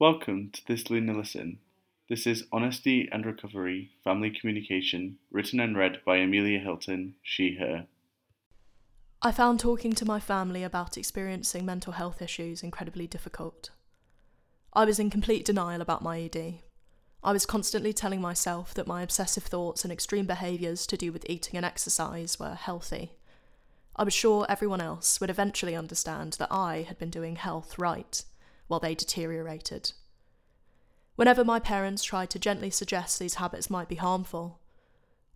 Welcome to this LUNA Listen. This is Honesty and Recovery, Family Communication, written and read by Amelia Hilton, she, her. I found talking to my family about experiencing mental health issues incredibly difficult. I was in complete denial about my ED. I was constantly telling myself that my obsessive thoughts and extreme behaviours to do with eating and exercise were healthy. I was sure everyone else would eventually understand that I had been doing health right, while they deteriorated. Whenever my parents tried to gently suggest these habits might be harmful,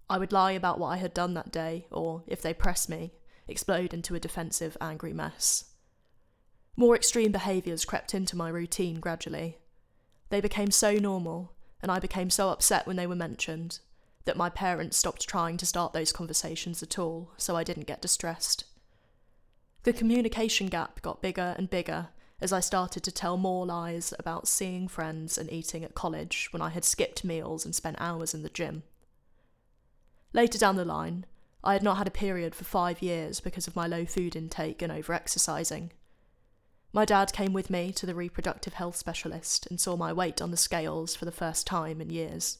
I would lie about what I had done that day, or, if they pressed me, explode into a defensive, angry mess. More extreme behaviours crept into my routine gradually. They became so normal, and I became so upset when they were mentioned, that my parents stopped trying to start those conversations at all, so I didn't get distressed. The communication gap got bigger and bigger as I started to tell more lies about seeing friends and eating at college when I had skipped meals and spent hours in the gym. Later down the line, I had not had a period for 5 years because of my low food intake and over-exercising. My dad came with me to the reproductive health specialist and saw my weight on the scales for the first time in years.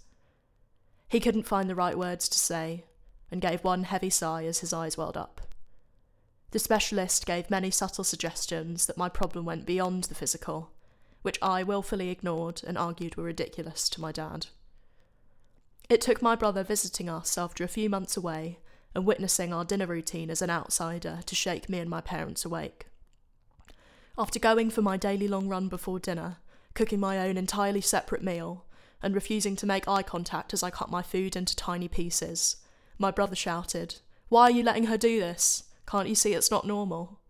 He couldn't find the right words to say and gave one heavy sigh as his eyes welled up. The specialist gave many subtle suggestions that my problem went beyond the physical, which I willfully ignored and argued were ridiculous to my dad. It took my brother visiting us after a few months away and witnessing our dinner routine as an outsider to shake me and my parents awake. After going for my daily long run before dinner, cooking my own entirely separate meal, and refusing to make eye contact as I cut my food into tiny pieces, my brother shouted, "Why are you letting her do this? Can't you see it's not normal?"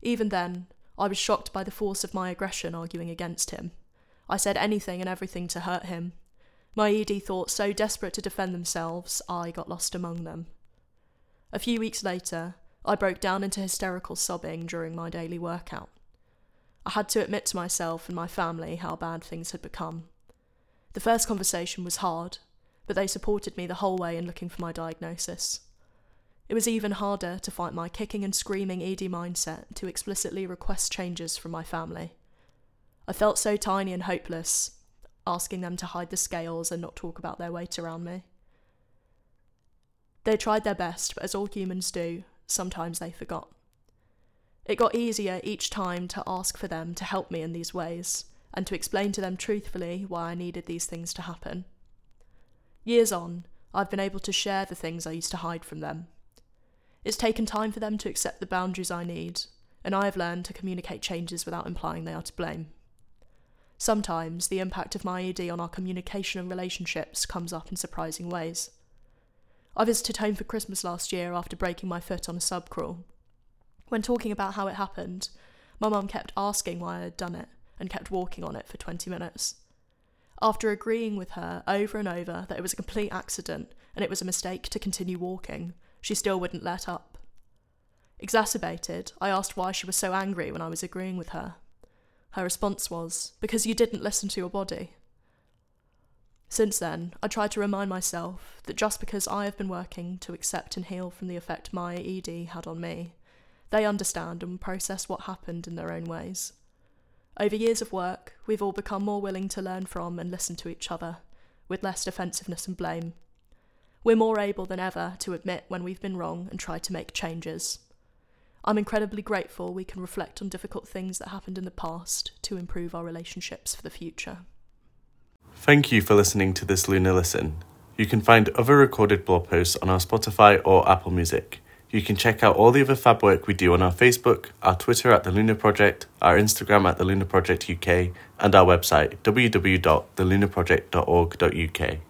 Even then, I was shocked by the force of my aggression arguing against him. I said anything and everything to hurt him. My ED thought so desperate to defend themselves, I got lost among them. A few weeks later, I broke down into hysterical sobbing during my daily workout. I had to admit to myself and my family how bad things had become. The first conversation was hard, but they supported me the whole way in looking for my diagnosis. It was even harder to fight my kicking and screaming ED mindset to explicitly request changes from my family. I felt so tiny and hopeless, asking them to hide the scales and not talk about their weight around me. They tried their best, but as all humans do, sometimes they forgot. It got easier each time to ask for them to help me in these ways, and to explain to them truthfully why I needed these things to happen. Years on, I've been able to share the things I used to hide from them. It's taken time for them to accept the boundaries I need, and I have learned to communicate changes without implying they are to blame. Sometimes the impact of my ED on our communication and relationships comes up in surprising ways. I visited home for Christmas last year after breaking my foot on a subcrawl. When talking about how it happened, my mum kept asking why I had done it and kept walking on it for 20 minutes. After agreeing with her over and over that it was a complete accident and it was a mistake to continue walking, she still wouldn't let up. Exacerbated, I asked why she was so angry when I was agreeing with her. Her response was, "Because you didn't listen to your body." Since then, I try to remind myself that just because I have been working to accept and heal from the effect my ED had on me, they understand and process what happened in their own ways. Over years of work, we've all become more willing to learn from and listen to each other, with less defensiveness and blame. We're more able than ever to admit when we've been wrong and try to make changes. I'm incredibly grateful we can reflect on difficult things that happened in the past to improve our relationships for the future. Thank you for listening to this LUNA Listen. You can find other recorded blog posts on our Spotify or Apple Music. You can check out all the other fab work we do on our Facebook, our Twitter at The LUNA Project, our Instagram at The LUNA Project UK, and our website www.thelunarproject.org.uk.